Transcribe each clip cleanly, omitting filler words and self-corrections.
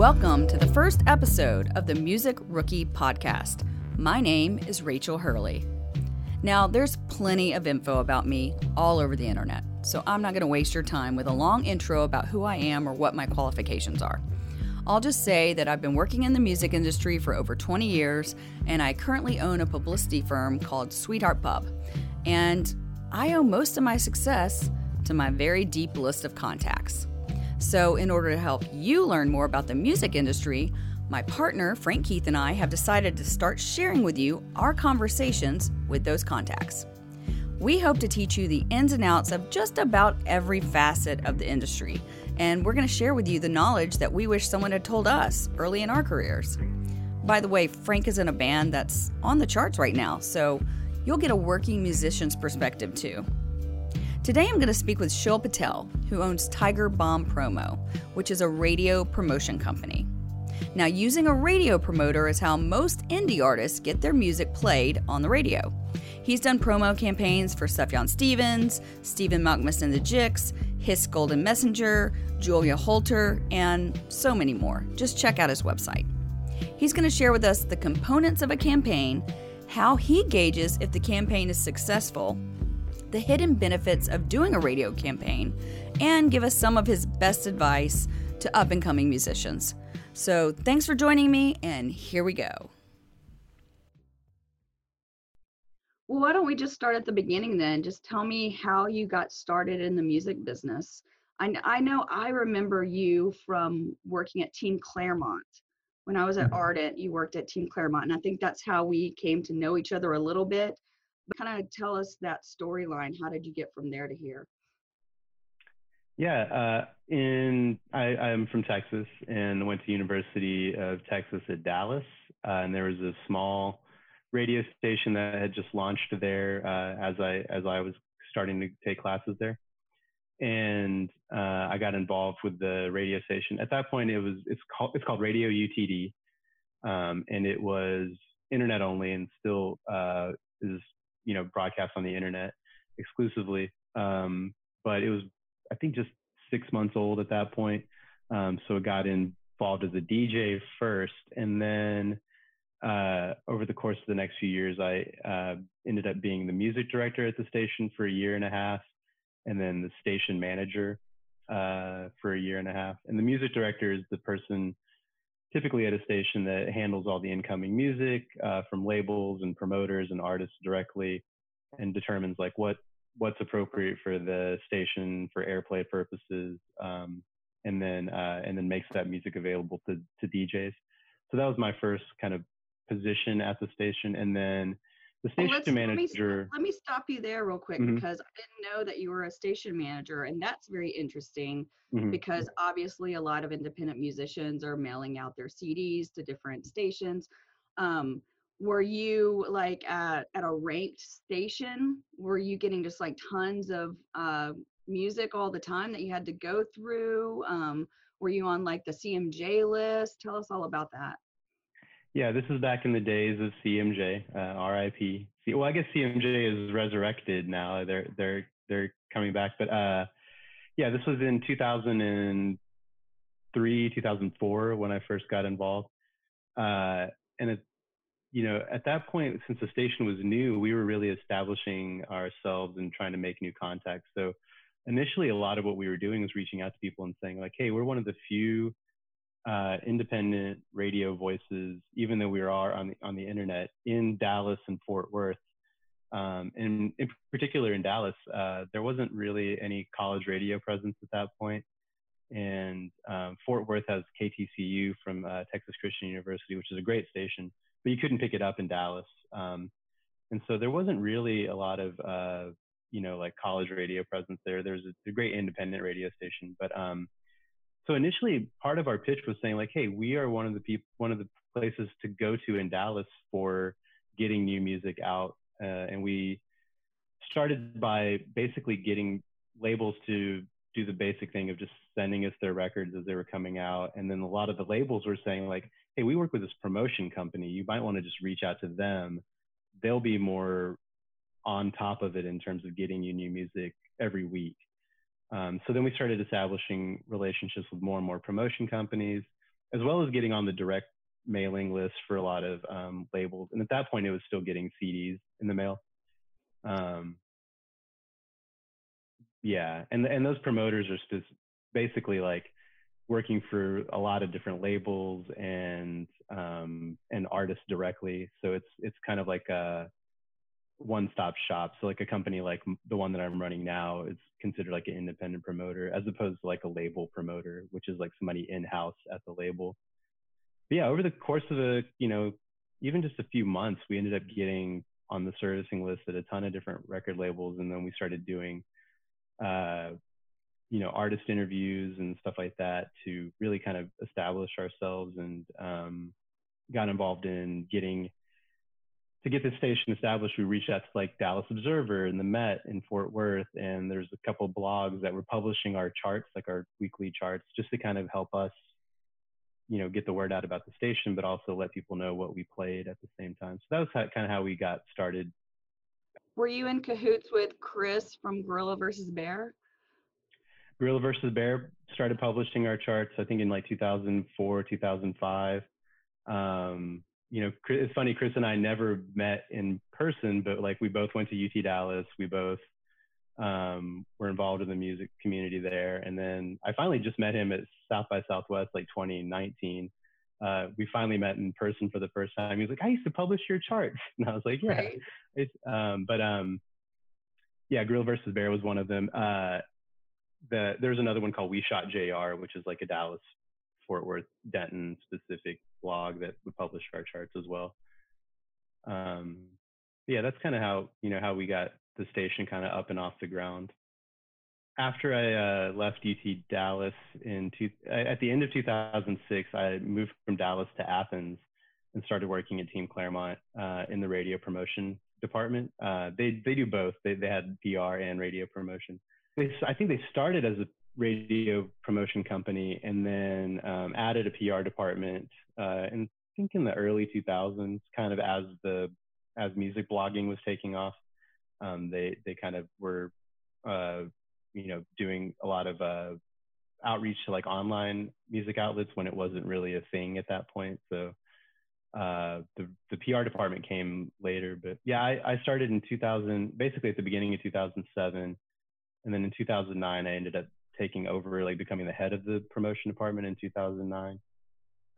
Welcome to the first episode of the Music Rookie Podcast. My name is Rachel Hurley. Now, there's plenty of info about me all over the internet, so I'm not going to waste your time with a long intro about who I am or what my qualifications are. I'll just say that I've been working in the music industry for over 20 years, and I currently own a publicity firm called Sweetheart Pub. And I owe most of my success to my very deep list of contacts. So in order to help you learn more about the music industry, my partner, Frank Keith, and I have decided to start sharing with you our conversations with those contacts. We hope to teach you the ins and outs of just about every facet of the industry, and we're going to share with you the knowledge that we wish someone had told us early in our careers. By the way, Frank is in a band that's on the charts right now, so you'll get a working musician's perspective too. Today I'm going to speak with Shil Patel, who owns Tiger Bomb Promo, which is a radio promotion company. Now, using a radio promoter is how most indie artists get their music played on the radio. He's done promo campaigns for Sufjan Stevens, Stephen Malkmus and the Jicks, His Golden Messenger, Julia Holter, and so many more. Just check out his website. He's going to share with us the components of a campaign, how he gauges if the campaign is successful, the hidden benefits of doing a radio campaign, and give us some of his best advice to up-and-coming musicians. So thanks for joining me, and here we go. Well, why don't we just start at the beginning then? Just tell me how you got started in the music business. I know I remember you from working at Team Claremont. When I was at Ardent, you worked at Team Claremont, and I think that's how we came to know each other a little bit. But kind of tell us that storyline. How did you get from there to here? Yeah, I'm from Texas and went to University of Texas at Dallas, and there was a small radio station that had just launched there as I was starting to take classes there, and I got involved with the radio station. At that point, it's called Radio UTD, and it was internet only and still is broadcast on the internet exclusively, but it was, I think, just 6 months old at that point. So I got involved as a DJ first. And then over the course of the next few years, I ended up being the music director at the station for a year and a half, and then the station manager for a year and a half. And the music director is the person typically at a station that handles all the incoming music from labels and promoters and artists directly, and determines like what's appropriate for the station for airplay purposes, and then makes that music available to DJs. So that was my first kind of position at the station. And then the station manager... Let me stop you there real quick, mm-hmm. because I didn't know that you were a station manager, and that's very interesting, mm-hmm. because obviously a lot of independent musicians are mailing out their CDs to different stations. Were you like at a ranked station? Were you getting just like tons of music all the time that you had to go through? Were you on like the CMJ list? Tell us all about that. Yeah, this is back in the days of CMJ, RIP. Well, I guess CMJ is resurrected now. They're coming back, but yeah, this was in 2003, 2004 when I first got involved, and it. At that point, since the station was new, we were really establishing ourselves and trying to make new contacts. So initially, a lot of what we were doing was reaching out to people and saying like, hey, we're one of the few independent radio voices, even though we are on the internet, in Dallas and Fort Worth. And in particular in Dallas, there wasn't really any college radio presence at that point. And Fort Worth has KTCU from Texas Christian University, which is a great station, but you couldn't pick it up in Dallas. And so there wasn't really a lot of, like college radio presence there. There's a great independent radio station. But so initially part of our pitch was saying like, hey, we are one of the places to go to in Dallas for getting new music out. And we started by basically getting labels to do the basic thing of just sending us their records as they were coming out. And then a lot of the labels were saying like, hey, we work with this promotion company. You might want to just reach out to them. They'll be more on top of it in terms of getting you new music every week. So then we started establishing relationships with more and more promotion companies. as well as getting on the direct mailing list for a lot of labels. And at that point, it was still getting CDs in the mail. Yeah, and those promoters are just basically like working for a lot of different labels and artists directly. So it's kind of like a one-stop shop. So like a company like the one that I'm running now is considered like an independent promoter, as opposed to like a label promoter, which is like somebody in-house at the label. But yeah, over the course of a, you know, even just a few months, we ended up getting on the servicing list at a ton of different record labels. And then we started doing, you know, artist interviews and stuff like that to really kind of establish ourselves, and got involved in to get this station established. We reached out to like Dallas Observer and the Met in Fort Worth. And there's a couple blogs that were publishing our charts, like our weekly charts, just to kind of help us, you know, get the word out about the station, but also let people know what we played at the same time. So that was kind of how we got started. Were you in cahoots with Chris from Gorilla versus Bear? Gorilla versus Bear started publishing our charts, I think, in like 2004, 2005. You know, it's funny, Chris and I never met in person, but like we both went to UT Dallas. We both were involved in the music community there. And then I finally just met him at South by Southwest, like 2019. We finally met in person for the first time. He was like, I used to publish your charts. And I was like, yeah. Right. Yeah, Gorilla versus Bear was one of them. There's another one called We Shot JR, which is like a Dallas, Fort Worth, Denton specific blog that would publish our charts as well. Yeah, that's kind of how, you know, how we got the station kind of up and off the ground. After I left UT Dallas at the end of 2006, I moved from Dallas to Athens and started working at Team Claremont in the radio promotion department. They do both. They had PR and radio promotion. I think they started as a radio promotion company and then added a PR department, and I think in the early 2000s, kind of as music blogging was taking off, they kind of were, you know, doing a lot of outreach to like online music outlets when it wasn't really a thing at that point. So the PR department came later, but yeah, I started in 2000, basically at the beginning of 2007. And then in 2009, I ended up taking over, like becoming the head of the promotion department in 2009.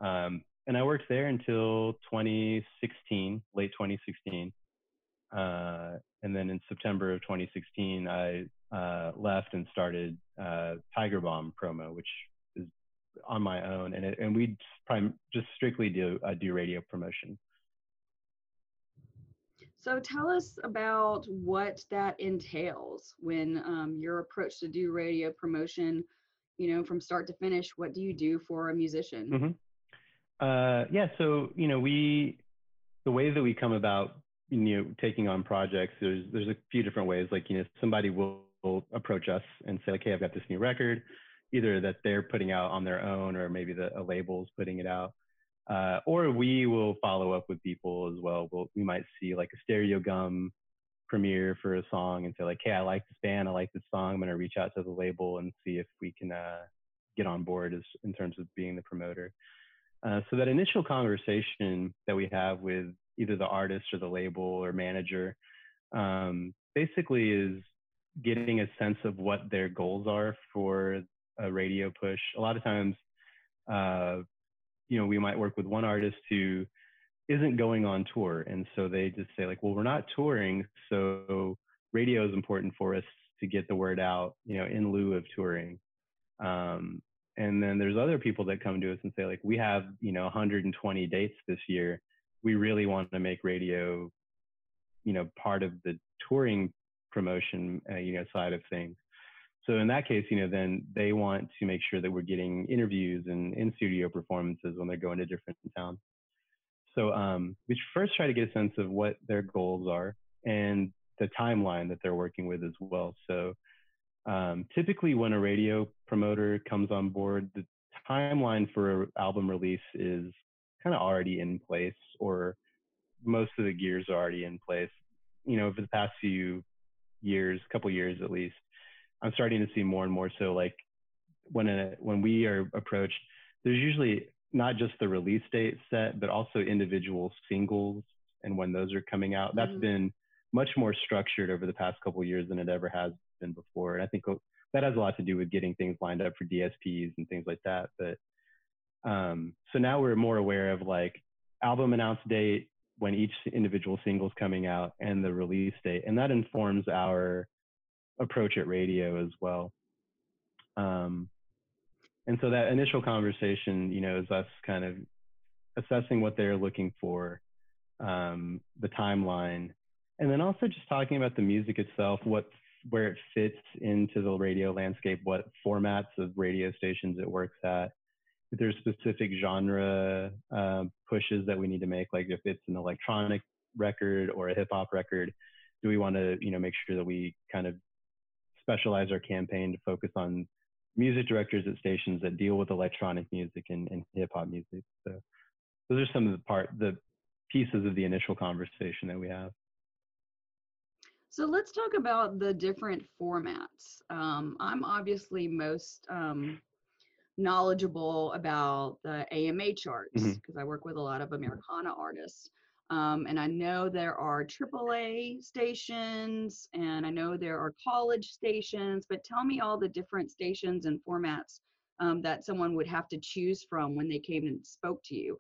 And I worked there until 2016, late 2016. And then in September of 2016, I left and started Tiger Bomb Promo, which is on my own. And we just strictly do radio promotion. So tell us about what that entails when your approach to do radio promotion, you know, from start to finish. What do you do for a musician? Mm-hmm. Yeah, so, you know, the way that we come about, you know, taking on projects, there's a few different ways. Like, you know, somebody will approach us and say, like, hey, I've got this new record, either that they're putting out on their own or maybe a label's putting it out. Or we will follow up with people as well. We might see like a Stereogum premiere for a song and say like, hey, I like this band, I like this song, I'm going to reach out to the label and see if we can get on board in terms of being the promoter. So that initial conversation that we have with either the artist or the label or manager basically is getting a sense of what their goals are for a radio push. A lot of times, you know, we might work with one artist who isn't going on tour. And so they just say like, well, we're not touring, so radio is important for us to get the word out, you know, in lieu of touring. And then there's other people that come to us and say like, we have, you know, 120 dates this year. We really want to make radio, you know, part of the touring promotion, you know, side of things. So in that case, you know, then they want to make sure that we're getting interviews and in-studio performances when they're going to different towns. So we first try to get a sense of what their goals are and the timeline that they're working with as well. So typically when a radio promoter comes on board, the timeline for an album release is kind of already in place, or most of the gears are already in place. You know, over the past few years, couple years at least, I'm starting to see more and more so like when we are approached, there's usually not just the release date set, but also individual singles and when those are coming out. That's been much more structured over the past couple of years than it ever has been before. And I think that has a lot to do with getting things lined up for DSPs and things like that. But so now we're more aware of like album announce date, when each individual single's coming out, and the release date. And that informs our approach at radio as well. And so that initial conversation, you know, is us kind of assessing what they're looking for, the timeline, and then also just talking about the music itself, where it fits into the radio landscape, what formats of radio stations it works at, if there's specific genre pushes that we need to make, like if it's an electronic record or a hip hop record, do we want to, you know, make sure that we kind of specialize our campaign to focus on music directors at stations that deal with electronic music and hip hop music. So those are some of the pieces of the initial conversation that we have. So let's talk about the different formats. I'm obviously most knowledgeable about the AMA charts because I work with a lot of Americana artists. And I know there are AAA stations, and I know there are college stations, but tell me all the different stations and formats that someone would have to choose from when they came and spoke to you.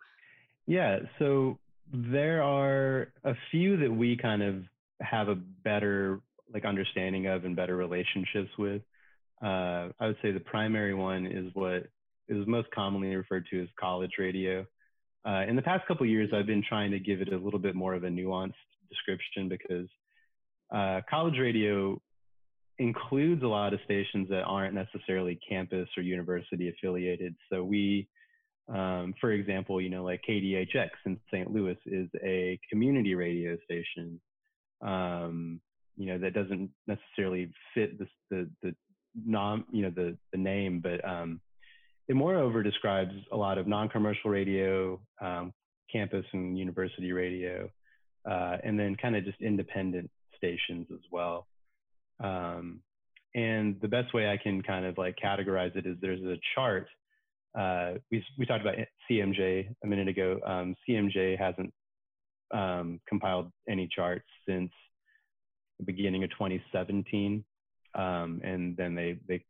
Yeah, so there are a few that we kind of have a better like understanding of and better relationships with. I would say the primary one is what is most commonly referred to as college radio. In the past couple of years, I've been trying to give it a little bit more of a nuanced description because college radio includes a lot of stations that aren't necessarily campus or university affiliated. So we, for example, you know, like KDHX in St. Louis is a community radio station, you know, that doesn't necessarily fit the name, but it moreover describes a lot of non-commercial radio, campus and university radio, and then kind of just independent stations as well. And the best way I can kind of like categorize it is there's a chart. We talked about CMJ a minute ago. CMJ hasn't compiled any charts since the beginning of 2017. And then they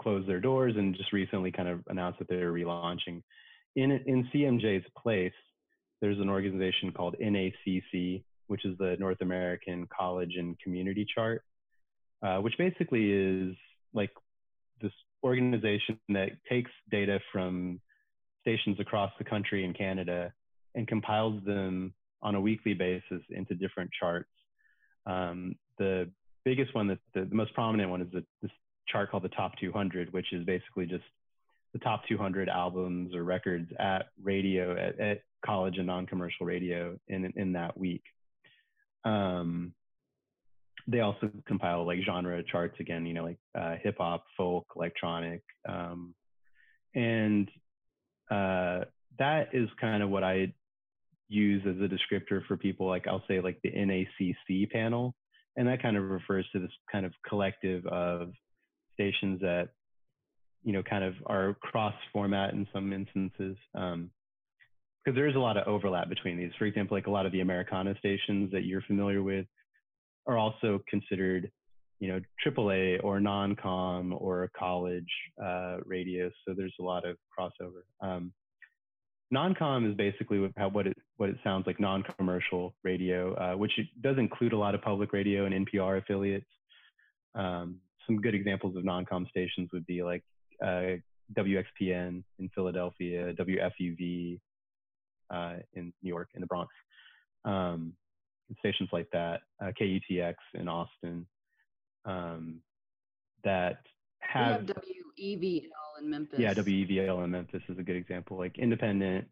closed their doors and just recently kind of announced that they're relaunching. In CMJ's place, there's an organization called NACC, which is the North American College and Community Chart, which basically is like this organization that takes data from stations across the country and Canada and compiles them on a weekly basis into different charts. The biggest one, the most prominent one, is this chart called the Top 200, which is basically just the top 200 albums or records at radio, at college and non-commercial radio in that week. They also compile like genre charts again, you know, like hip hop, folk, electronic. That is kind of what I use as a descriptor for people. Like I'll say like the NACC panel, and that kind of refers to this kind of collective of stations that, you know, kind of are cross-format in some instances, because there is a lot of overlap between these. For example, like a lot of the Americana stations that you're familiar with are also considered, you know, AAA or non-com or college radio. So there's a lot of crossover. Non-com is basically what it sounds like, non-commercial radio, which does include a lot of public radio and NPR affiliates. Some good examples of non-com stations would be like WXPN in Philadelphia, WFUV in New York, in the Bronx, stations like that, KUTX in Austin, that have... We have WEVL in Memphis. Yeah, WEVL in Memphis is a good example, like independent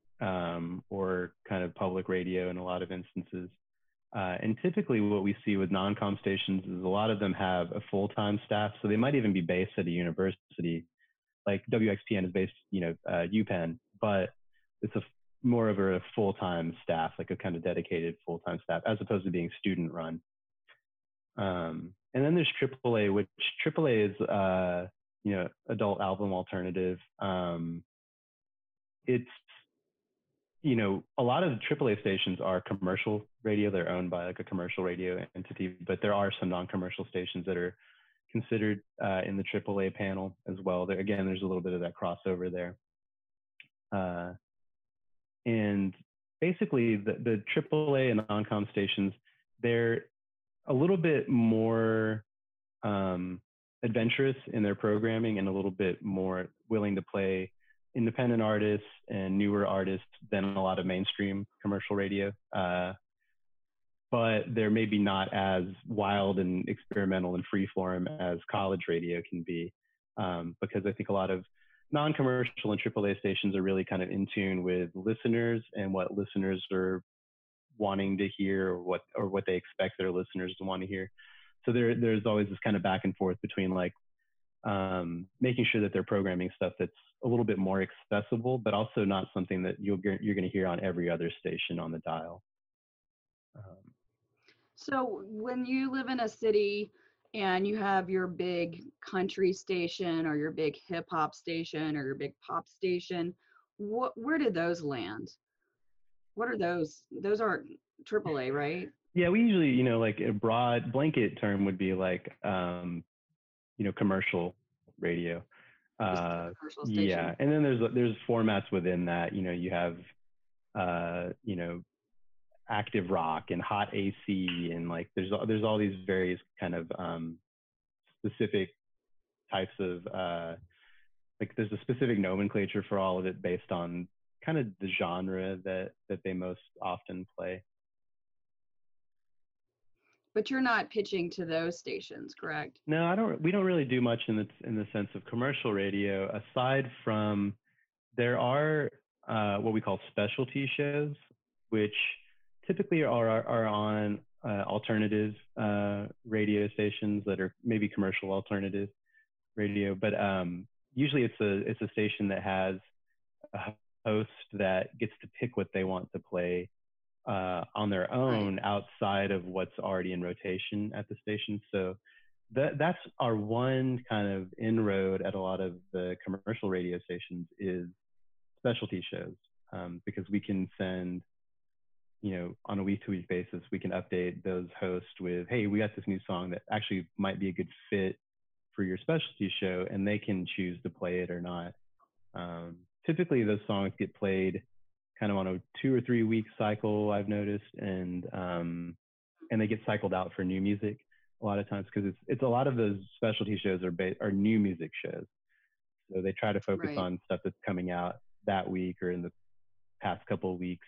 or kind of public radio in a lot of instances. And typically what we see with non-com stations is a lot of them have a full-time staff. So they might even be based at a university, like WXPN is based, you know, UPenn, but it's more of a full-time staff, like a kind of dedicated full-time staff, as opposed to being student-run. And then there's AAA, which AAA is, you know, adult album alternative. It's you know, a lot of AAA stations are commercial radio. They're owned by like a commercial radio entity, but there are some non-commercial stations that are considered in the AAA panel as well. There, again, there's a little bit of that crossover there. And basically the AAA and non-com stations, they're a little bit more adventurous in their programming and a little bit more willing to play independent artists and newer artists than a lot of mainstream commercial radio. But they're maybe not as wild and experimental and freeform as college radio can be, because I think a lot of non-commercial and AAA stations are really kind of in tune with listeners and what listeners are wanting to hear, or what they expect their listeners to want to hear. So there's always this kind of back and forth between like making sure that they're programming stuff that's a little bit more accessible, but also not something that you're going to hear on every other station on the dial. So when you live in a city and you have your big country station or your big hip hop station or your big pop station, where did those land? What are those? Those aren't AAA, right? Yeah, we usually, you know, like a broad blanket term would be like, you know, commercial radio. Commercial station. Yeah, and then there's formats within that. You know, you have, you know, active rock and hot AC, and like there's all these various kind of specific types of like there's a specific nomenclature for all of it based on kind of the genre that they most often play. But you're not pitching to those stations, correct? No, I don't. We don't really do much in the sense of commercial radio, aside from there are what we call specialty shows, which typically are on alternative radio stations that are maybe commercial alternative radio. But usually it's a station that has a host that gets to pick what they want to play on their own, outside of what's already in rotation at the station. So that's our one kind of inroad at a lot of the commercial radio stations is specialty shows, because we can send, you know, on a week-to-week basis, we can update those hosts with, hey, we got this new song that actually might be a good fit for your specialty show, and they can choose to play it or not. Typically, those songs get played kind of on a 2 or 3 week cycle, I've noticed, and they get cycled out for new music a lot of times, because it's a lot of those specialty shows are new music shows, so they try to focus on stuff that's coming out that week or in the past couple of weeks.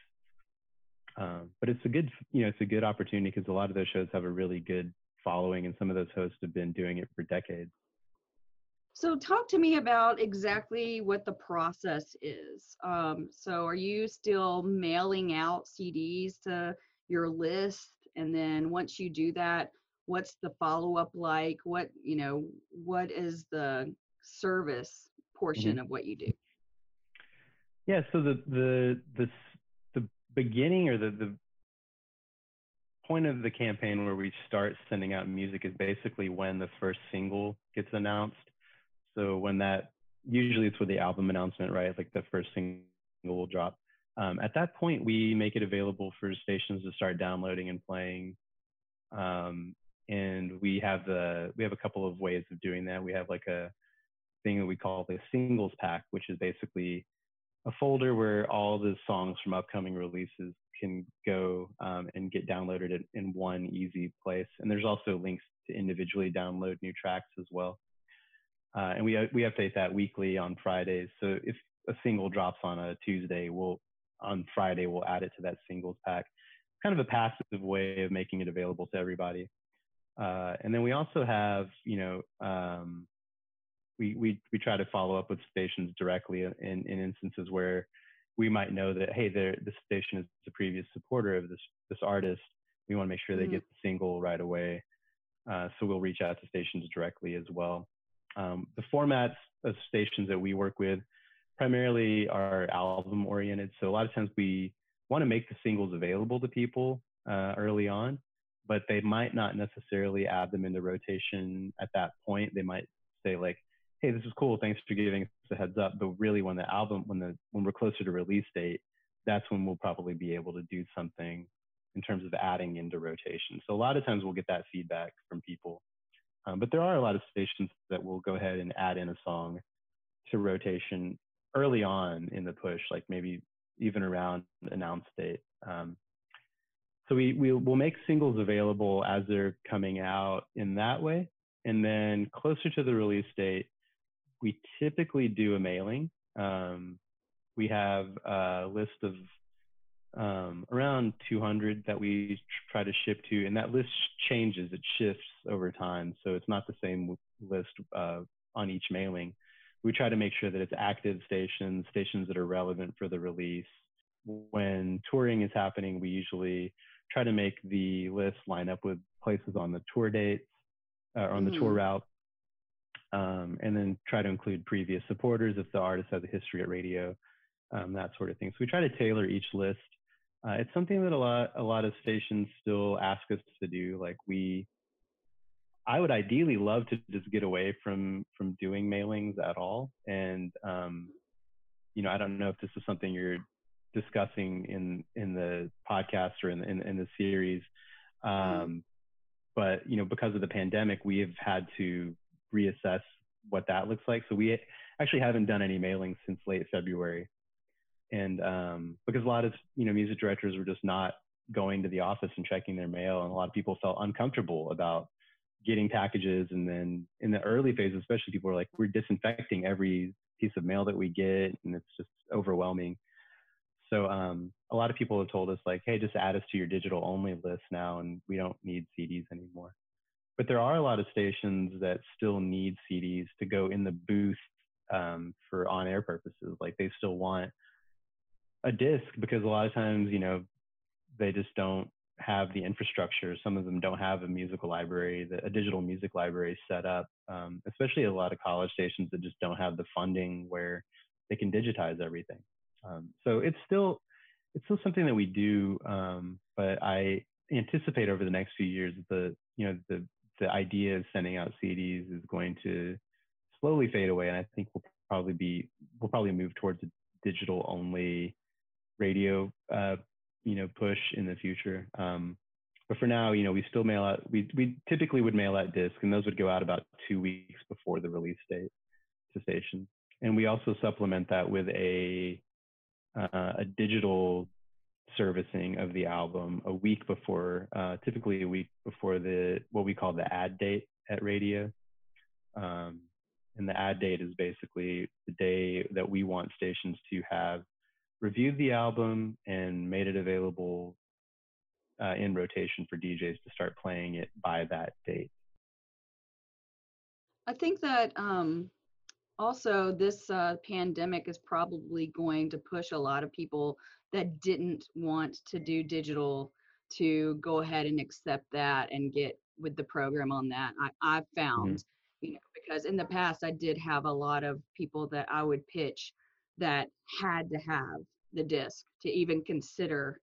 But it's a good opportunity, because a lot of those shows have a really good following, and some of those hosts have been doing it for decades. So talk to me about exactly what the process is. So are you still mailing out CDs to your list? And then once you do that, what's the follow-up like? What is the service portion of what you do? Yeah, so the beginning, or the point of the campaign where we start sending out music, is basically when the first single gets announced. So when usually it's with the album announcement, right? Like the first single will drop. At that point, we make it available for stations to start downloading and playing. And we have a couple of ways of doing that. We have like a thing that we call the singles pack, which is basically a folder where all the songs from upcoming releases can go and get downloaded in one easy place. And there's also links to individually download new tracks as well. And we update that weekly on Fridays. So if a single drops on a Tuesday, on Friday we'll add it to that singles pack. Kind of a passive way of making it available to everybody. And then we also have, you know, we try to follow up with stations directly in instances where we might know that, hey, this station is the previous supporter of this artist. We want to make sure they get the single right away. So we'll reach out to stations directly as well. The formats of stations that we work with primarily are album oriented. So a lot of times we want to make the singles available to people early on, but they might not necessarily add them into rotation at that point. They might say like, hey, this is cool, thanks for giving us a heads up. But really when we're closer to release date, that's when we'll probably be able to do something in terms of adding into rotation. So a lot of times we'll get that feedback from people. But there are a lot of stations that will go ahead and add in a song to rotation early on in the push, like maybe even around announce date. So we'll make singles available as they're coming out in that way. And then closer to the release date, we typically do a mailing. We have a list of around 200 that we try to ship to, and that list changes, it shifts over time. So it's not the same list on each mailing. We try to make sure that it's active stations, stations that are relevant for the release. When touring is happening, we usually try to make the list line up with places on the tour dates, on the tour route, and then try to include previous supporters if the artist has a history at radio, that sort of thing. So we try to tailor each list. It's something that a lot of stations still ask us to do. Like I would ideally love to just get away from doing mailings at all. And you know, I don't know if this is something you're discussing in the podcast or in the series, but you know, because of the pandemic, we have had to reassess what that looks like. So we actually haven't done any mailings since late February, and because a lot of, you know, music directors were just not going to the office and checking their mail, and a lot of people felt uncomfortable about getting packages. And then in the early phase, especially, people were like, we're disinfecting every piece of mail that we get, and it's just overwhelming. So a lot of people have told us like, hey, just add us to your digital only list now, and we don't need CDs anymore. But there are a lot of stations that still need CDs to go in the booth for on-air purposes. Like they still want a disc because a lot of times, you know, they just don't have the infrastructure. Some of them don't have a musical library, a digital music library set up, especially a lot of college stations that just don't have the funding where they can digitize everything. So it's still something that we do, but I anticipate over the next few years the idea of sending out CDs is going to slowly fade away, and I think we'll probably move towards a digital only radio push in the future. But for now, you know, we still mail out. We typically would mail out discs, and those would go out about 2 weeks before the release date to stations. And we also supplement that with a digital servicing of the album a week before, typically a week before what we call the ad date at radio. And the ad date is basically the day that we want stations to have reviewed the album and made it available in rotation for DJs to start playing it by that date. I think that also this pandemic is probably going to push a lot of people that didn't want to do digital to go ahead and accept that and get with the program on that. I've found, you know, because in the past I did have a lot of people that I would pitch that had to have the disc to even consider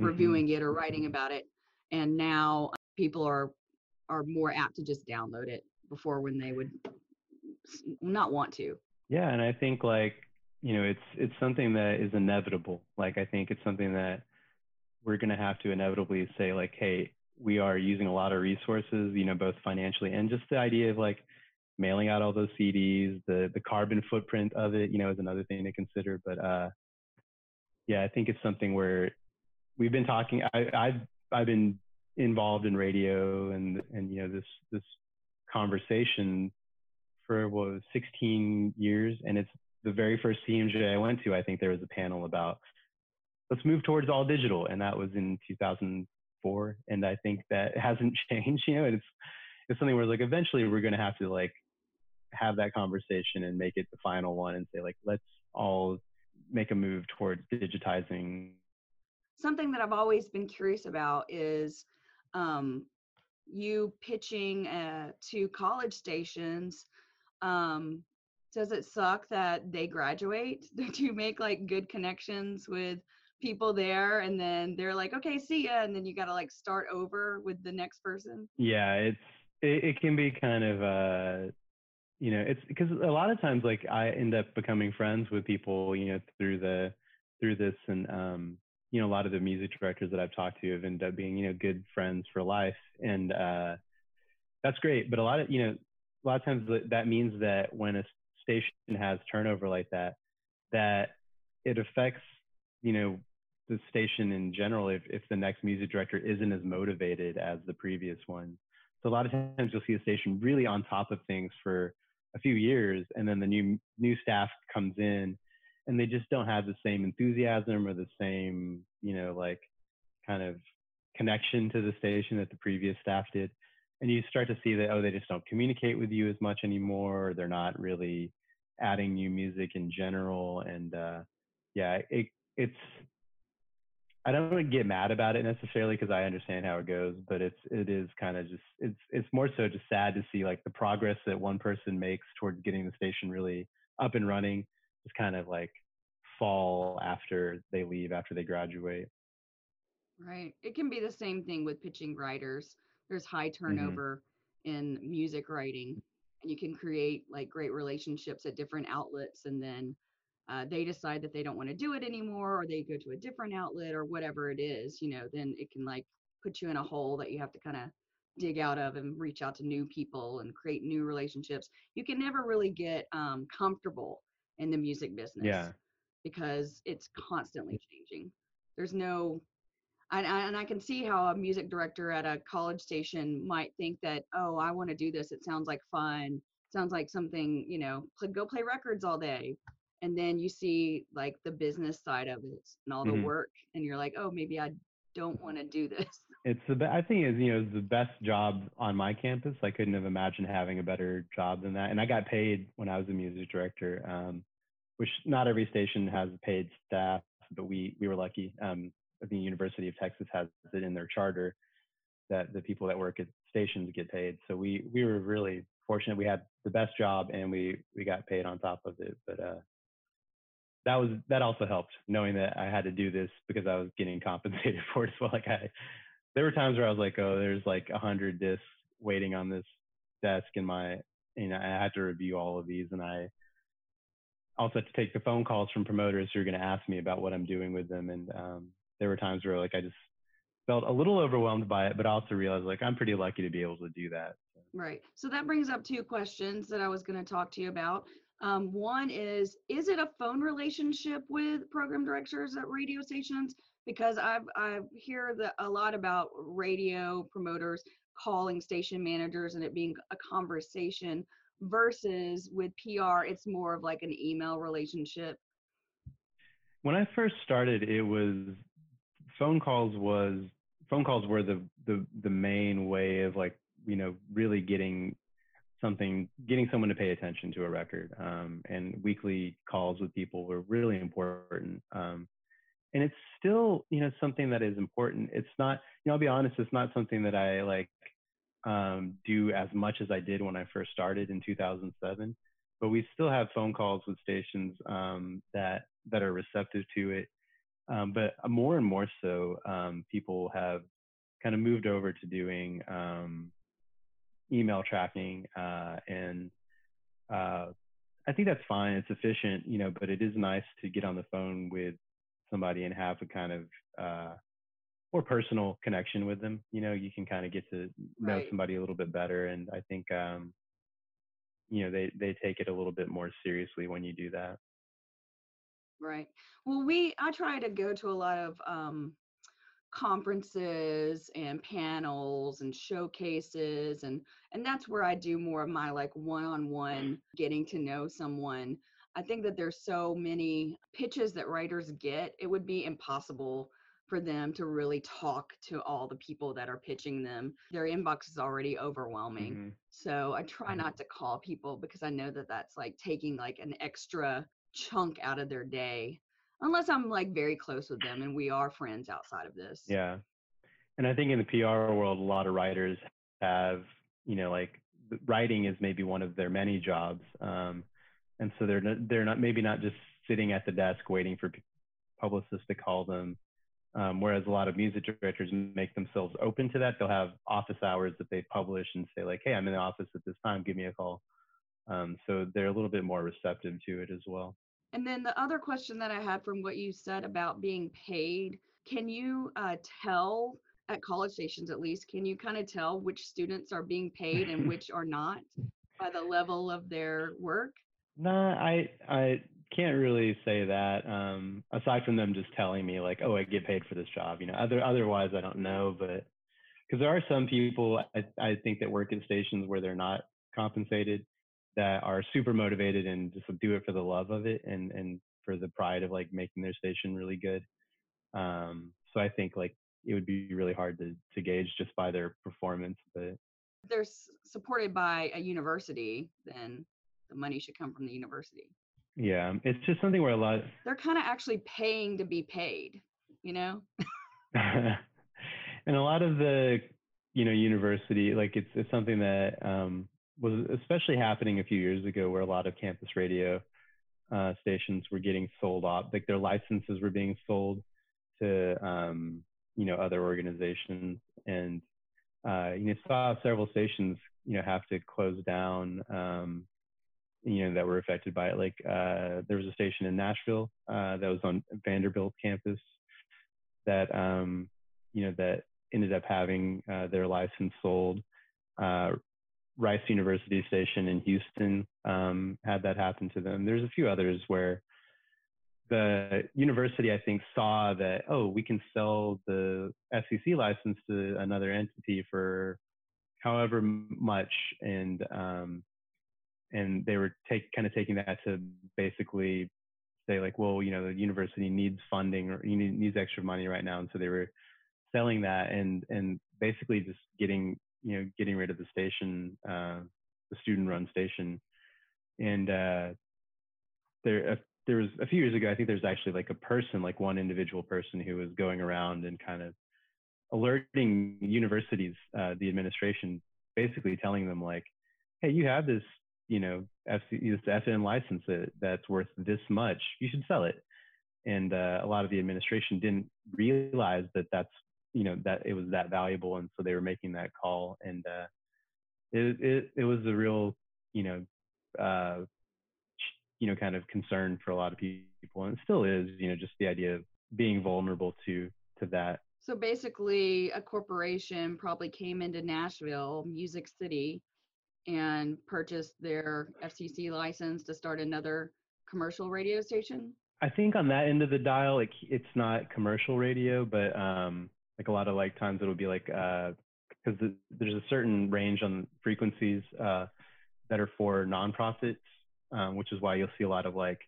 reviewing it or writing about it. And now people are more apt to just download it before when they would not want to. Yeah, and I think like, you know, it's something that is inevitable. Like, I think it's something that we're going to have to inevitably say, like, hey, we are using a lot of resources, you know, both financially and just the idea of like mailing out all those CDs, the carbon footprint of it, you know, is another thing to consider. But yeah, I think it's something where we've been talking. I've been involved in radio and you know this conversation for 16 years, and it's the very first CMJ I went to, I think there was a panel about let's move towards all digital, and that was in 2004. And I think that hasn't changed, you know. It's something where like eventually we're going to have to like have that conversation and make it the final one and say like let's all make a move towards digitizing. Something that I've always been curious about is you pitching to college stations. Does it suck that they graduate? Do you make like good connections with people there and then they're like, okay, see ya, and then you got to like start over with the next person? Yeah, it can be kind of, you know, it's because a lot of times like I end up becoming friends with people, you know, through the through this, and you know, a lot of the music directors that I've talked to have ended up being, you know, good friends for life, and that's great. But a lot of times that means that when a station has turnover like that, that it affects, you know, the station in general if the next music director isn't as motivated as the previous one. So a lot of times you'll see a station really on top of things for a few years, and then the new staff comes in and they just don't have the same enthusiasm or the same, you know, like kind of connection to the station that the previous staff did. And you start to see that, oh, they just don't communicate with you as much anymore, or they're not really adding new music in general. And it's, I don't get mad about it necessarily because I understand how it goes, but it is kind of just, it's more so just sad to see like the progress that one person makes towards getting the station really up and running just kind of like fall after they leave, after they graduate. Right. It can be the same thing with pitching writers. There's high turnover in music writing, and you can create like great relationships at different outlets, and then they decide that they don't want to do it anymore, or they go to a different outlet or whatever it is, you know, then it can like put you in a hole that you have to kind of dig out of and reach out to new people and create new relationships. You can never really get comfortable in the music business because it's constantly changing. There's no, and I can see how a music director at a college station might think that, oh, I want to do this. It sounds like fun. It sounds like something, you know, go play records all day. And then you see like the business side of it and all the work, and you're like, oh, maybe I don't want to do this. I think it's, you know, it's the best job on my campus. I couldn't have imagined having a better job than that. And I got paid when I was a music director, which not every station has paid staff, but we were lucky. The University of Texas has it in their charter that the people that work at stations get paid. So we were really fortunate. We had the best job, and we got paid on top of it. But that also helped, knowing that I had to do this because I was getting compensated for it as well. Like there were times where I was like, oh, there's like 100 discs waiting on this desk, and I had to review all of these, and I also had to take the phone calls from promoters who are going to ask me about what I'm doing with them. And there were times where like I just felt a little overwhelmed by it, but I also realized like I'm pretty lucky to be able to do that. Right. So that brings up two questions that I was going to talk to you about. One is it a phone relationship with program directors at radio stations? Because I hear a lot about radio promoters calling station managers and it being a conversation, versus with PR, it's more of like an email relationship. When I first started, it was phone calls were the main way of like, you know, really getting someone to pay attention to a record, and weekly calls with people were really important, and it's still, you know, something that is important. It's not, you know, I'll be honest, it's not something that I like do as much as I did when I first started in 2007, but we still have phone calls with stations that are receptive to it, but more and more so people have kind of moved over to doing email tracking, and I think that's fine. It's efficient, you know, but it is nice to get on the phone with somebody and have a kind of more personal connection with them. You know, you can kind of get to know somebody a little bit better, and I think you know, they take it a little bit more seriously when you do that. Right. Well, I try to go to a lot of conferences and panels and showcases, and that's where I do more of my like one-on-one getting to know someone. I think that there's so many pitches that writers get, it would be impossible for them to really talk to all the people that are pitching them. Their inbox is already overwhelming. So I try not to call people, because I know that that's like taking like an extra chunk out of their day, unless I'm like very close with them and we are friends outside of this. Yeah. And I think in the PR world, a lot of writers have, you know, like writing is maybe one of their many jobs. And so they're not just sitting at the desk waiting for publicists to call them. Whereas a lot of music directors make themselves open to that. They'll have office hours that they publish and say like, hey, I'm in the office at this time, give me a call. So they're a little bit more receptive to it as well. And then the other question that I had from what you said about being paid, can you tell, at college stations at least, can you kind of tell which students are being paid and which are not by the level of their work? No, I can't really say that, aside from them just telling me like, oh, I get paid for this job, you know, otherwise I don't know. But because there are some people I think that work at stations where they're not compensated that are super motivated and just do it for the love of it and for the pride of like making their station really good. So I think like it would be really hard to gauge just by their performance. But they're supported by a university, then the money should come from the university. Yeah, it's just something where a lot they're kind of actually paying to be paid, you know. And a lot of the, you know, university, like it's something that was especially happening a few years ago, where a lot of campus radio stations were getting sold off, like their licenses were being sold to you know, other organizations. And you know, saw several stations, you know, have to close down, you know, that were affected by it. Like there was a station in Nashville that was on Vanderbilt campus that you know, that ended up having their license sold. Rice University station in Houston had that happen to them. There's a few others where the university, I think, saw that, oh, we can sell the FCC license to another entity for however much, and they were taking that to basically say like, well, you know, the university needs funding or needs extra money right now, and so they were selling that and basically just getting rid of the station, the student-run station. And there was a few years ago, I think there's actually like a person, like one individual person who was going around and kind of alerting universities, the administration, basically telling them like, hey, you have this, you know, this FN license that's worth this much, you should sell it. And a lot of the administration didn't realize that that's, you know, that it was that valuable. And so they were making that call. And it was a real, you know, kind of concern for a lot of people. And it still is, you know, just the idea of being vulnerable to that. So basically a corporation probably came into Nashville, Music City, and purchased their FCC license to start another commercial radio station? I think on that end of the dial, like, it's not commercial radio, but like a lot of like times it'll be like, because there's a certain range on frequencies that are for nonprofits, which is why you'll see a lot of like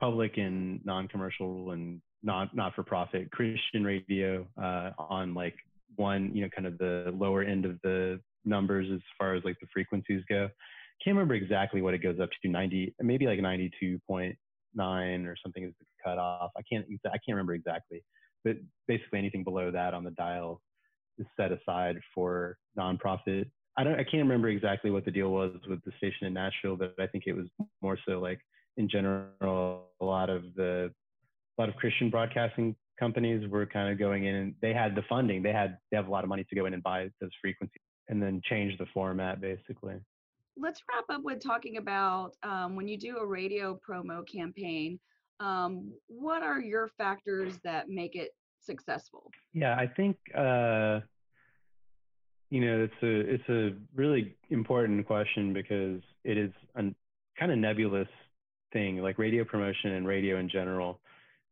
public and non-commercial and not-for-profit Christian radio on like one, you know, kind of the lower end of the numbers as far as like the frequencies go. Can't remember exactly what it goes up to, 90, maybe like 92.9 or something is the cutoff. I can't remember exactly, but basically anything below that on the dial is set aside for nonprofit. I can't remember exactly what the deal was with the station in Nashville, but I think it was more so like in general, a lot of Christian broadcasting companies were kind of going in, and they had the funding, they have a lot of money to go in and buy those frequencies and then change the format basically. Let's wrap up with talking about when you do a radio promo campaign, what are your factors that make it successful? Yeah, I think, you know, it's a really important question because it is a kind of nebulous thing. Like radio promotion and radio in general,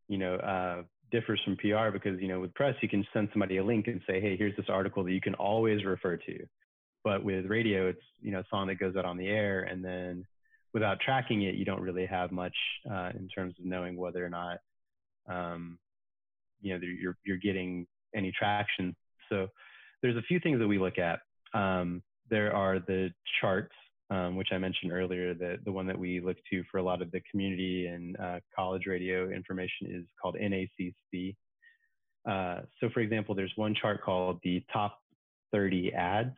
you know, differs from PR because, you know, with press, you can send somebody a link and say, hey, here's this article that you can always refer to. But with radio, it's, you know, a song that goes out on the air, and then without tracking it, you don't really have much in terms of knowing whether or not, you know, you're getting any traction. So there's a few things that we look at. There are the charts, which I mentioned earlier, that the one that we look to for a lot of the community and college radio information is called NACC. So for example, there's one chart called the top 30 ads.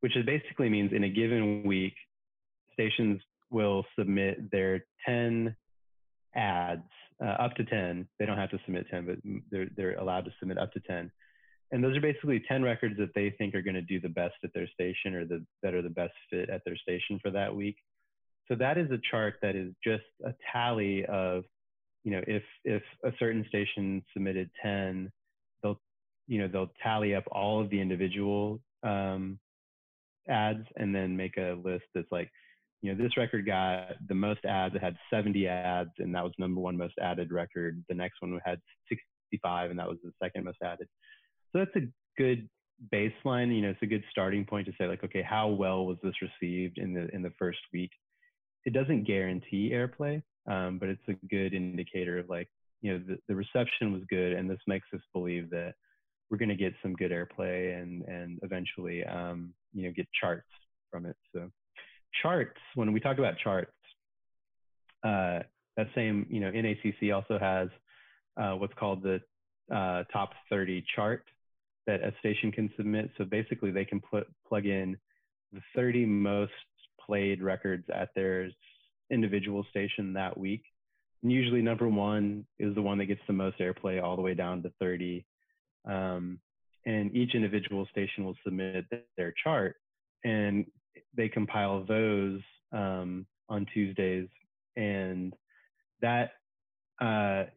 Which it basically means in a given week, stations will submit their 10 ads, up to 10. They don't have to submit 10, but they're allowed to submit up to 10. And those are basically 10 records that they think are going to do the best at their station, or that are the best fit at their station for that week. So that is a chart that is just a tally of, you know, if a certain station submitted 10, they'll tally up all of the individual ads and then make a list that's like, you know, this record got the most ads. It had 70 ads, and that was number one most added record. The next one had 65, and that was the second most added. So that's a good baseline. You know, it's a good starting point to say, like, okay, how well was this received in the first week? It doesn't guarantee airplay, but it's a good indicator of, like, you know, the reception was good, and this makes us believe that we're going to get some good airplay and eventually, you know, get charts from it. So charts, when we talk about charts, that same, you know, NACC also has what's called the top 30 chart that a station can submit. So basically they can plug in the 30 most played records at their individual station that week. And usually number one is the one that gets the most airplay all the way down to 30. And each individual station will submit their chart, and they compile those on Tuesdays. And that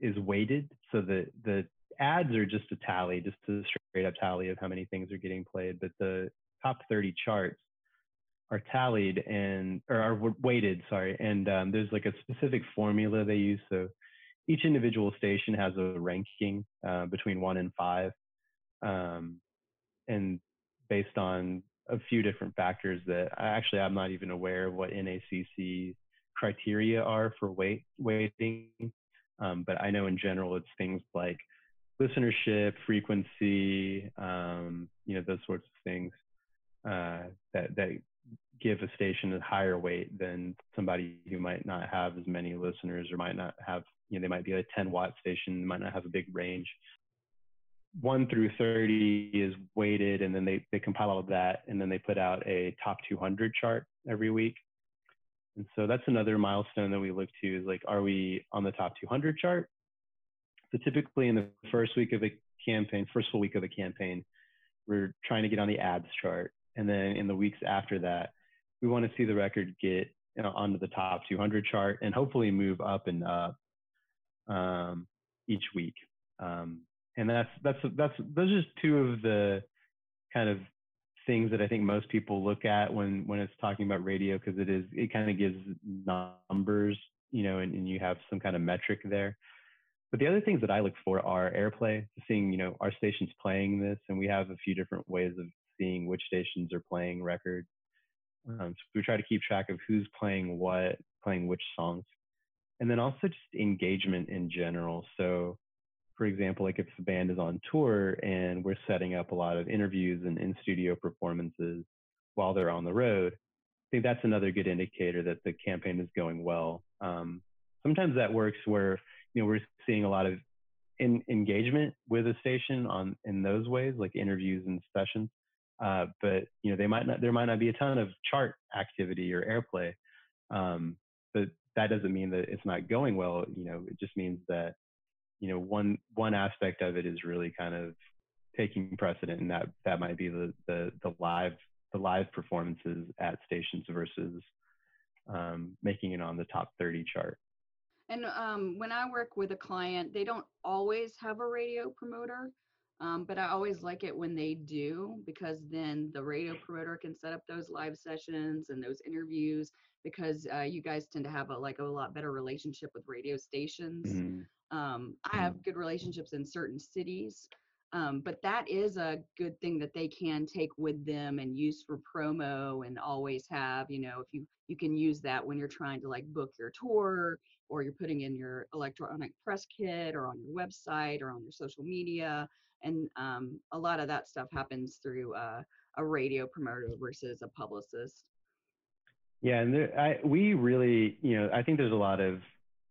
is weighted, so that the ads are just a tally, just a straight up tally of how many things are getting played. But the top 30 charts are tallied or are weighted, sorry. And there's like a specific formula they use. So each individual station has a ranking between 1 and 5. And based on a few different factors that actually I'm not even aware of what NACC criteria are for weighting. But I know in general, it's things like listenership, frequency, you know, those sorts of things that give a station a higher weight than somebody who might not have as many listeners, or might not have, you know, they might be a 10-watt station, might not have a big range. 1 through 30 is weighted, and then they compile all of that, and then they put out a top 200 chart every week. And so that's another milestone that we look to, is like, are we on the top 200 chart? So typically in the first week of a campaign, first full week of a campaign, we're trying to get on the ads chart. And then in the weeks after that, we want to see the record get, you know, onto the top 200 chart, and hopefully move up and up each week. And those are just two of the kind of things that I think most people look at when it's talking about radio, because it kind of gives numbers, you know, and you have some kind of metric there. But the other things that I look for are airplay, seeing, you know, our station's playing this, and we have a few different ways of seeing which stations are playing records. So we try to keep track of who's playing what, playing which songs, and then also just engagement in general. So, for example, like if the band is on tour and we're setting up a lot of interviews and in-studio performances while they're on the road, I think that's another good indicator that the campaign is going well. Sometimes that works where, you know, we're seeing a lot of engagement with a station in those ways, like interviews and sessions. But, you know, there might not be a ton of chart activity or airplay, but that doesn't mean that it's not going well. You know, it just means that, you know, one aspect of it is really kind of taking precedent, and that might be the live performances at stations versus making it on the top 30 chart. And when I work with a client, they don't always have a radio promoter, but I always like it when they do, because then the radio promoter can set up those live sessions and those interviews, because you guys tend to have a lot better relationship with radio stations. Mm-hmm. I have good relationships in certain cities, but that is a good thing that they can take with them and use for promo, and always have, you know, if you can use that when you're trying to, like, book your tour, or you're putting in your electronic press kit, or on your website, or on your social media. And a lot of that stuff happens through a radio promoter versus a publicist. Yeah, and we really, you know, I think there's a lot of,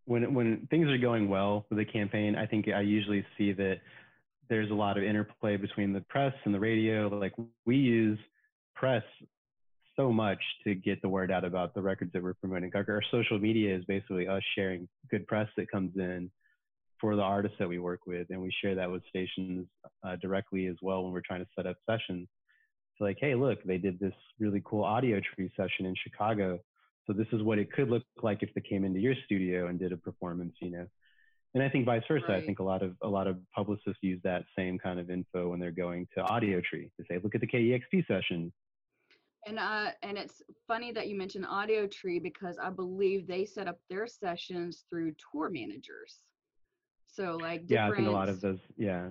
when things are going well with the campaign, I think I usually see that there's a lot of interplay between the press and the radio. Like, we use press so much to get the word out about the records that we're promoting. Our social media is basically us sharing good press that comes in for the artists that we work with. And we share that with stations directly as well when we're trying to set up sessions. It's like, hey, look, they did this really cool Audio Tree session in Chicago. So this is what it could look like if they came into your studio and did a performance, you know. And I think vice versa. Right. I think a lot of publicists use that same kind of info when they're going to Audio Tree to say, look at the KEXP session. And it's funny that you mentioned Audio Tree, because I believe they set up their sessions through tour managers. So like different, yeah, I think a lot of those, yeah.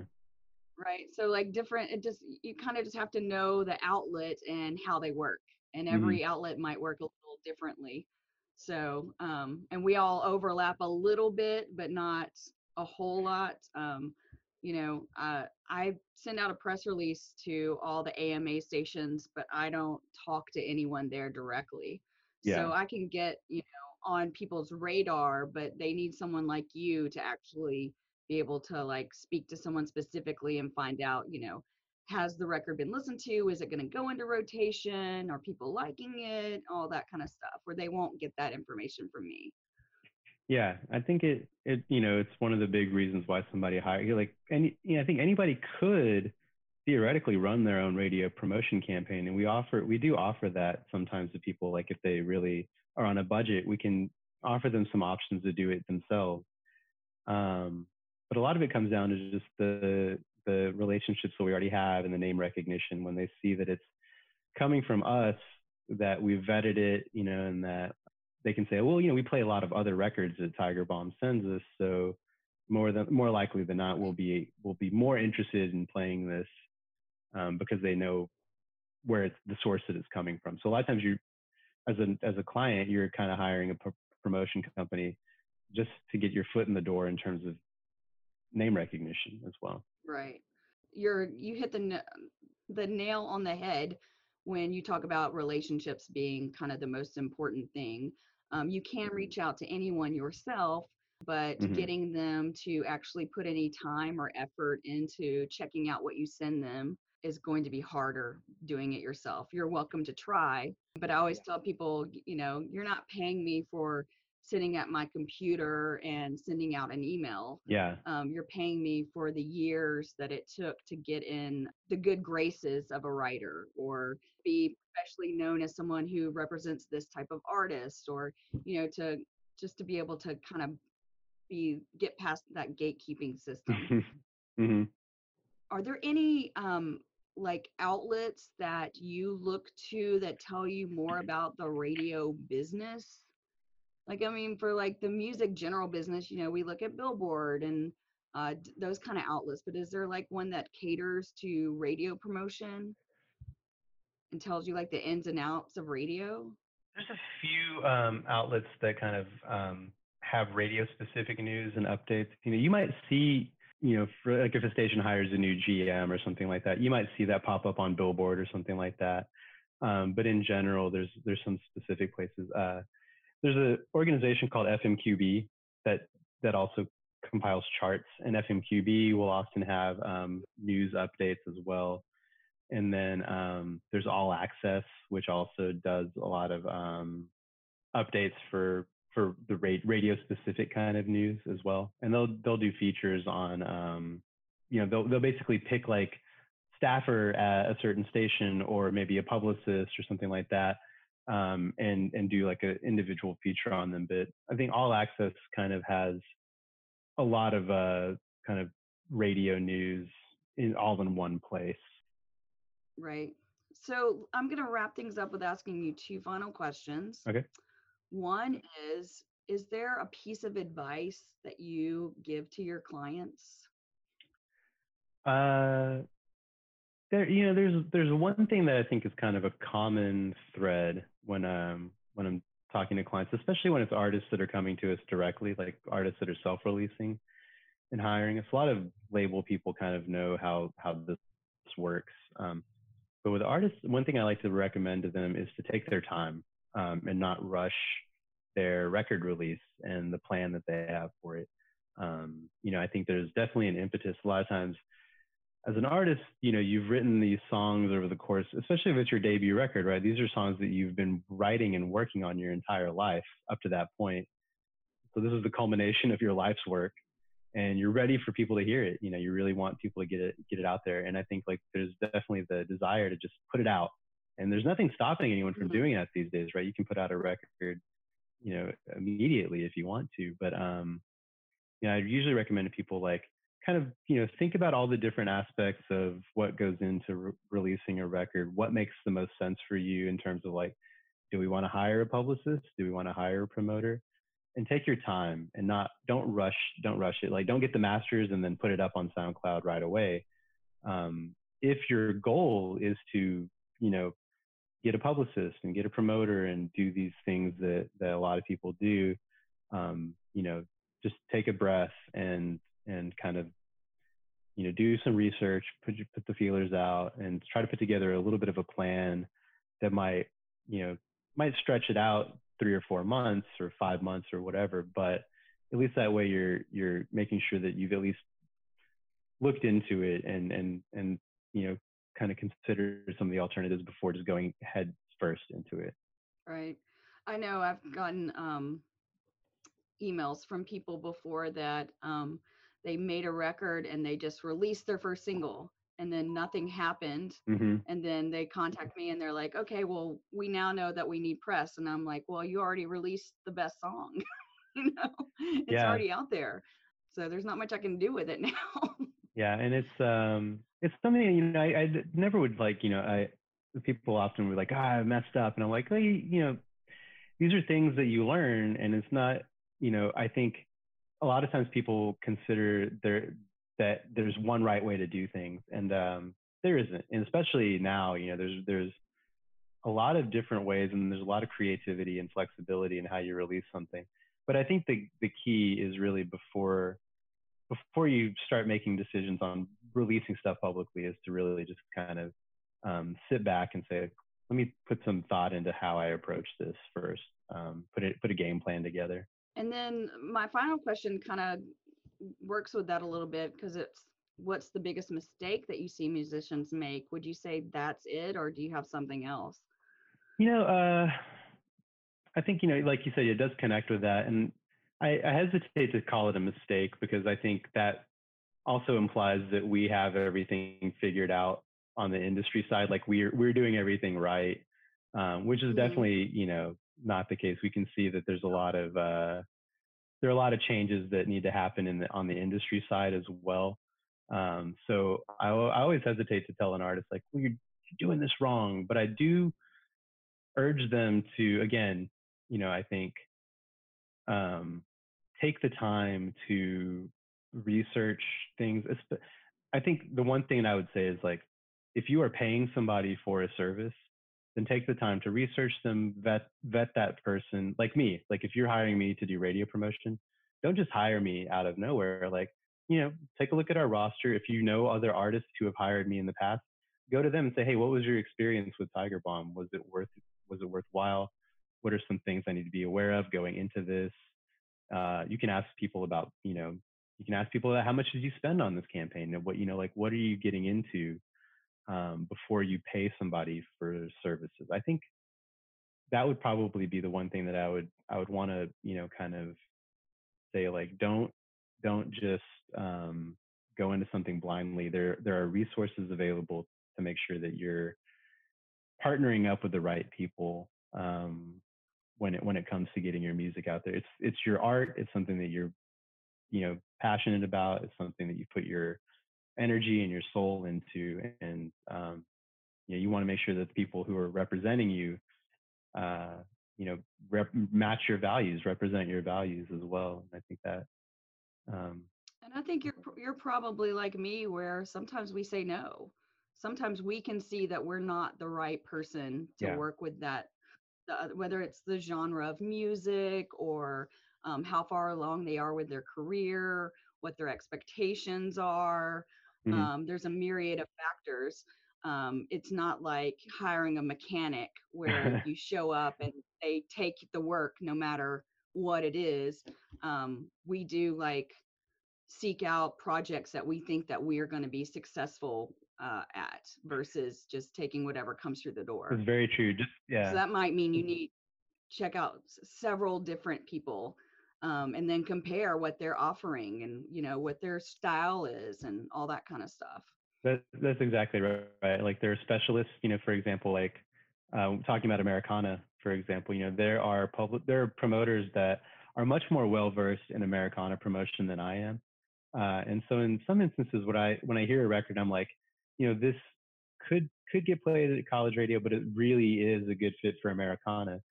Right. So like different, it just, you kind of just have to know the outlet and how they work, and every outlet might work a little differently. So, and we all overlap a little bit, but not a whole lot. I send out a press release to all the AMA stations, but I don't talk to anyone there directly. Yeah. So I can get, you know, on people's radar, but they need someone like you to actually be able to like speak to someone specifically and find out, you know, has the record been listened to? Is it going to go into rotation? Are people liking it? All that kind of stuff, where they won't get that information from me. Yeah, I think it you know, it's one of the big reasons why somebody hired you. Like, I think anybody could theoretically run their own radio promotion campaign, and we do offer that sometimes to people. Like if they really are on a budget, we can offer them some options to do it themselves. But a lot of it comes down to just the relationships that we already have and the name recognition. When they see that it's coming from us, that we vetted it, you know, and that they can say, well, you know, we play a lot of other records that Tiger Bomb sends us, so more likely than not, we'll be more interested in playing this because they know where it's the source that it's coming from. So a lot of times you, as a client, you're kind of hiring a promotion company just to get your foot in the door in terms of name recognition as well. Right. You hit the nail on the head when you talk about relationships being kind of the most important thing. You can reach out to anyone yourself, but getting them to actually put any time or effort into checking out what you send them is going to be harder doing it yourself. You're welcome to try, but I always tell people, you know, you're not paying me for sitting at my computer and sending out an email. Yeah. You're paying me for the years that it took to get in the good graces of a writer, or be especially known as someone who represents this type of artist, or, you know, to be able to kind of get past that gatekeeping system. Mm-hmm. Are there any like outlets that you look to that tell you more about the radio business? Like, I mean, for like the music general business, you know, we look at Billboard and those kind of outlets, but is there like one that caters to radio promotion and tells you like the ins and outs of radio? There's a few outlets that kind of have radio specific news and updates. You know, you might see, you know, for, like if a station hires a new GM or something like that, you might see that pop up on Billboard or something like that. But in general, there's some specific places. There's an organization called FMQB that also compiles charts, and FMQB will often have news updates as well. And then there's All Access, which also does a lot of updates for the radio specific kind of news as well. And they'll do features on you know, they'll basically pick like staffer at a certain station, or maybe a publicist or something like that. And do like an individual feature on them. But I think All Access kind of has a lot of kind of radio news all in one place. Right. So I'm going to wrap things up with asking you two final questions. Okay. One is there a piece of advice that you give to your clients? You know, there's one thing that I think is kind of a common thread when I'm talking to clients, especially when it's artists that are coming to us directly, like artists that are self-releasing and hiring us. A lot of label people kind of know how this works. But with artists, one thing I like to recommend to them is to take their time and not rush their record release and the plan that they have for it. You know, I think there's definitely an impetus a lot of times. As an artist, you know, you've written these songs over the course, especially if it's your debut record, right? These are songs that you've been writing and working on your entire life up to that point. So this is the culmination of your life's work, and you're ready for people to hear it. You know, you really want people to get it out there. And I think like there's definitely the desire to just put it out And there's nothing stopping anyone from doing that these days, right? You can put out a record, you know, immediately if you want to. But, you know, I usually recommend to people, like, kind of, you know, think about all the different aspects of what goes into releasing a record. What makes the most sense for you in terms of, like, do we want to hire a publicist? Do we want to hire a promoter? And take your time and don't rush it. Like, don't get the masters and then put it up on SoundCloud right away. If your goal is to, you know, get a publicist and get a promoter and do these things that a lot of people do, you know, just take a breath and kind of, you know, do some research, put the feelers out, and try to put together a little bit of a plan that might, you know, might stretch it out 3 or 4 months or 5 months or whatever. But at least that way you're making sure that you've at least looked into it and you know, kind of consider some of the alternatives before just going head first into it. Right. I know I've gotten emails from people before that they made a record and they just released their first single and then nothing happened. Mm-hmm. And then they contact me and they're like, okay, well, we now know that we need press. And I'm like, well, you already released the best song. You know, it's already out there. So there's not much I can do with it now. Yeah. And it's something, you know, I never would, like, you know, people often were like, I messed up. And I'm like, well, you know, these are things that you learn. And it's not, you know, I think a lot of times people consider that there's one right way to do things. And there isn't. And especially now, you know, there's a lot of different ways, and there's a lot of creativity and flexibility in how you release something. But I think the key is really before you start making decisions on releasing stuff publicly is to really just kind of sit back and say, let me put some thought into how I approach this first, put a game plan together. And then my final question kind of works with that a little bit, because it's, what's the biggest mistake that you see musicians make? Would you say that's it, or do you have something else? You know, I think, you know, like you said, it does connect with that. And I hesitate to call it a mistake, because I think that also implies that we have everything figured out on the industry side. Like we're doing everything right, which is definitely, you know, not the case. We can see that there's a lot of, there are a lot of changes that need to happen on the industry side as well. So I always hesitate to tell an artist, like, well, you're doing this wrong. But I do urge them to, again, you know, I think take the time to research things. I think the one thing I would say is, like, if you are paying somebody for a service, then take the time to research them, vet that person. Like me, like if you're hiring me to do radio promotion, don't just hire me out of nowhere. Like, you know, take a look at our roster. If you know other artists who have hired me in the past, go to them and say, hey, what was your experience with Tiger Bomb? Was it worthwhile? What are some things I need to be aware of going into this? You can ask people about, you know, you can ask people about how much did you spend on this campaign, and what, you know, like, what are you getting into? Before you pay somebody for services. I think that would probably be the one thing that I would want to, you know, kind of say, like, don't just go into something blindly. There are resources available to make sure that you're partnering up with the right people when it comes to getting your music out there. It's your art. It's something that you're, you know, passionate about. It's something that you put your energy and your soul into, and you know, you want to make sure that the people who are representing you, you know, match your values, represent your values as well. And I think that, and I think you're probably like me, where sometimes we say no. Sometimes we can see that we're not the right person to work with that, whether it's the genre of music or how far along they are with their career, what their expectations are. Mm-hmm. There's a myriad of factors. It's not like hiring a mechanic where you show up and they take the work no matter what it is. We do, like, seek out projects that we think that we are going to be successful at, versus just taking whatever comes through the door. That's very true. So that might mean you need to check out several different people, and then compare what they're offering and, you know, what their style is and all that kind of stuff. That's exactly right. Like, there are specialists, you know, for example, like talking about Americana, for example, you know, there are promoters that are much more well-versed in Americana promotion than I am. And so in some instances, when I hear a record, I'm like, you know, this could get played at college radio, but it really is a good fit for Americana.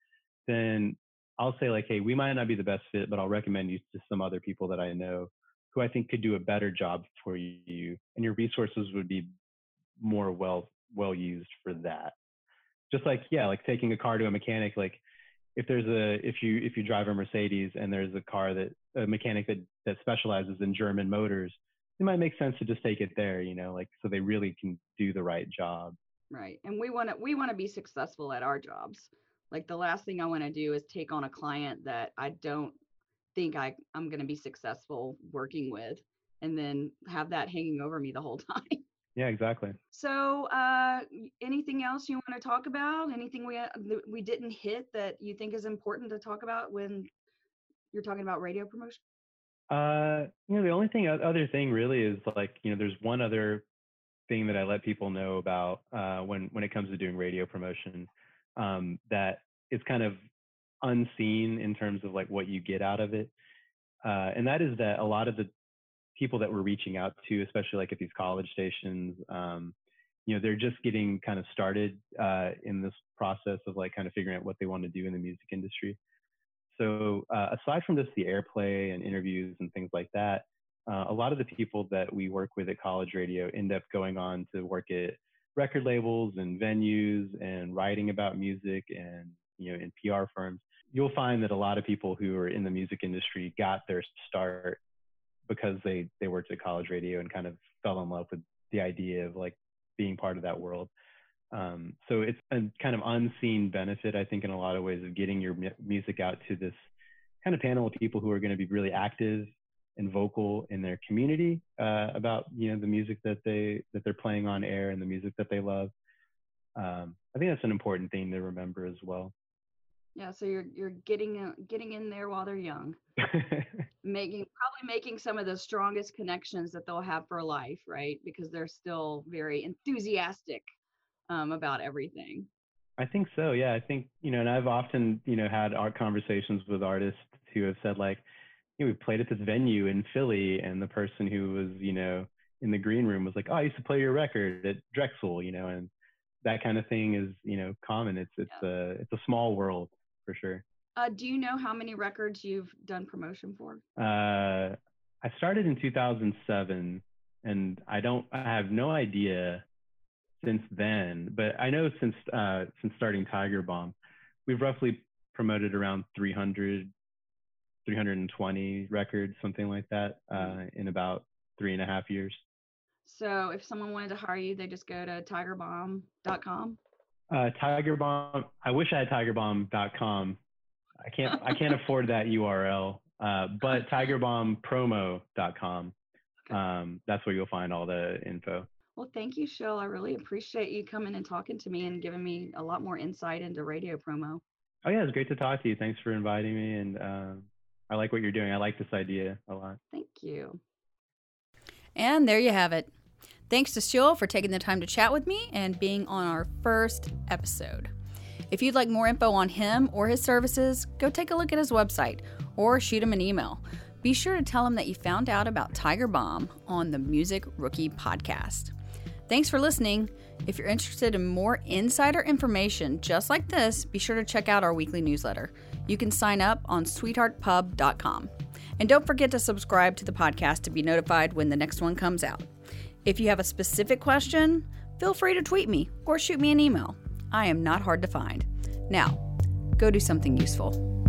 Then I'll say like, hey, we might not be the best fit, but I'll recommend you to some other people that I know who I think could do a better job for you, and your resources would be more well used for that. Just like, yeah, like taking a car to a mechanic, like if you drive a Mercedes and there's a mechanic that specializes in German motors, it might make sense to just take it there, you know, like, so they really can do the right job. Right. And we want to be successful at our jobs. Like, the last thing I want to do is take on a client that I don't think I'm going to be successful working with, and then have that hanging over me the whole time. Yeah, exactly. So anything else you want to talk about? Anything we didn't hit that you think is important to talk about when you're talking about radio promotion? You know, the only other thing really is, like, you know, there's one other thing that I let people know about when it comes to doing radio promotion, that is kind of unseen in terms of like what you get out of it. And that is that a lot of the people that we're reaching out to, especially like at these college stations, you know, they're just getting kind of started in this process of like kind of figuring out what they want to do in the music industry. So aside from just the airplay and interviews and things like that, a lot of the people that we work with at college radio end up going on to work at record labels and venues and writing about music and, you know, in PR firms. You'll find that a lot of people who are in the music industry got their start because they worked at college radio and kind of fell in love with the idea of like being part of that world. So it's a kind of unseen benefit, I think, in a lot of ways, of getting your music out to this kind of panel of people who are going to be really active and vocal in their community about, you know, the music that they're playing on air and the music that they love. I think that's an important thing to remember as well. Yeah, so you're getting in there while they're young, making some of the strongest connections that they'll have for life, right? Because they're still very enthusiastic about everything. I think so. Yeah, I think, you know, and I've often, you know, had our conversations with artists who have said like, you know, we played at this venue in Philly, and the person who was, you know, in the green room was like, oh, I used to play your record at Drexel, you know, and that kind of thing is, you know, common. It's a small world for sure. Do you know how many records you've done promotion for? I started in 2007, and I have no idea since then, but I know since starting Tiger Bomb, we've roughly promoted around 300, 320 records, something like that, in about 3.5 years. So if someone wanted to hire you, they just go to tigerbomb.com. Tigerbomb. I wish I had tigerbomb.com. I can't afford that URL. But tigerbombpromo.com. Okay. That's where you'll find all the info. Well, thank you, Shil. I really appreciate you coming and talking to me and giving me a lot more insight into radio promo. Oh yeah, it's great to talk to you. Thanks for inviting me, and I like what you're doing. I like this idea a lot. Thank you. And there you have it. Thanks to Shil for taking the time to chat with me and being on our first episode. If you'd like more info on him or his services, go take a look at his website or shoot him an email. Be sure to tell him that you found out about Tiger Bomb on the Music Rookie Podcast. Thanks for listening. If you're interested in more insider information just like this, be sure to check out our weekly newsletter. You can sign up on sweetheartpub.com. And don't forget to subscribe to the podcast to be notified when the next one comes out. If you have a specific question, feel free to tweet me or shoot me an email. I am not hard to find. Now, go do something useful.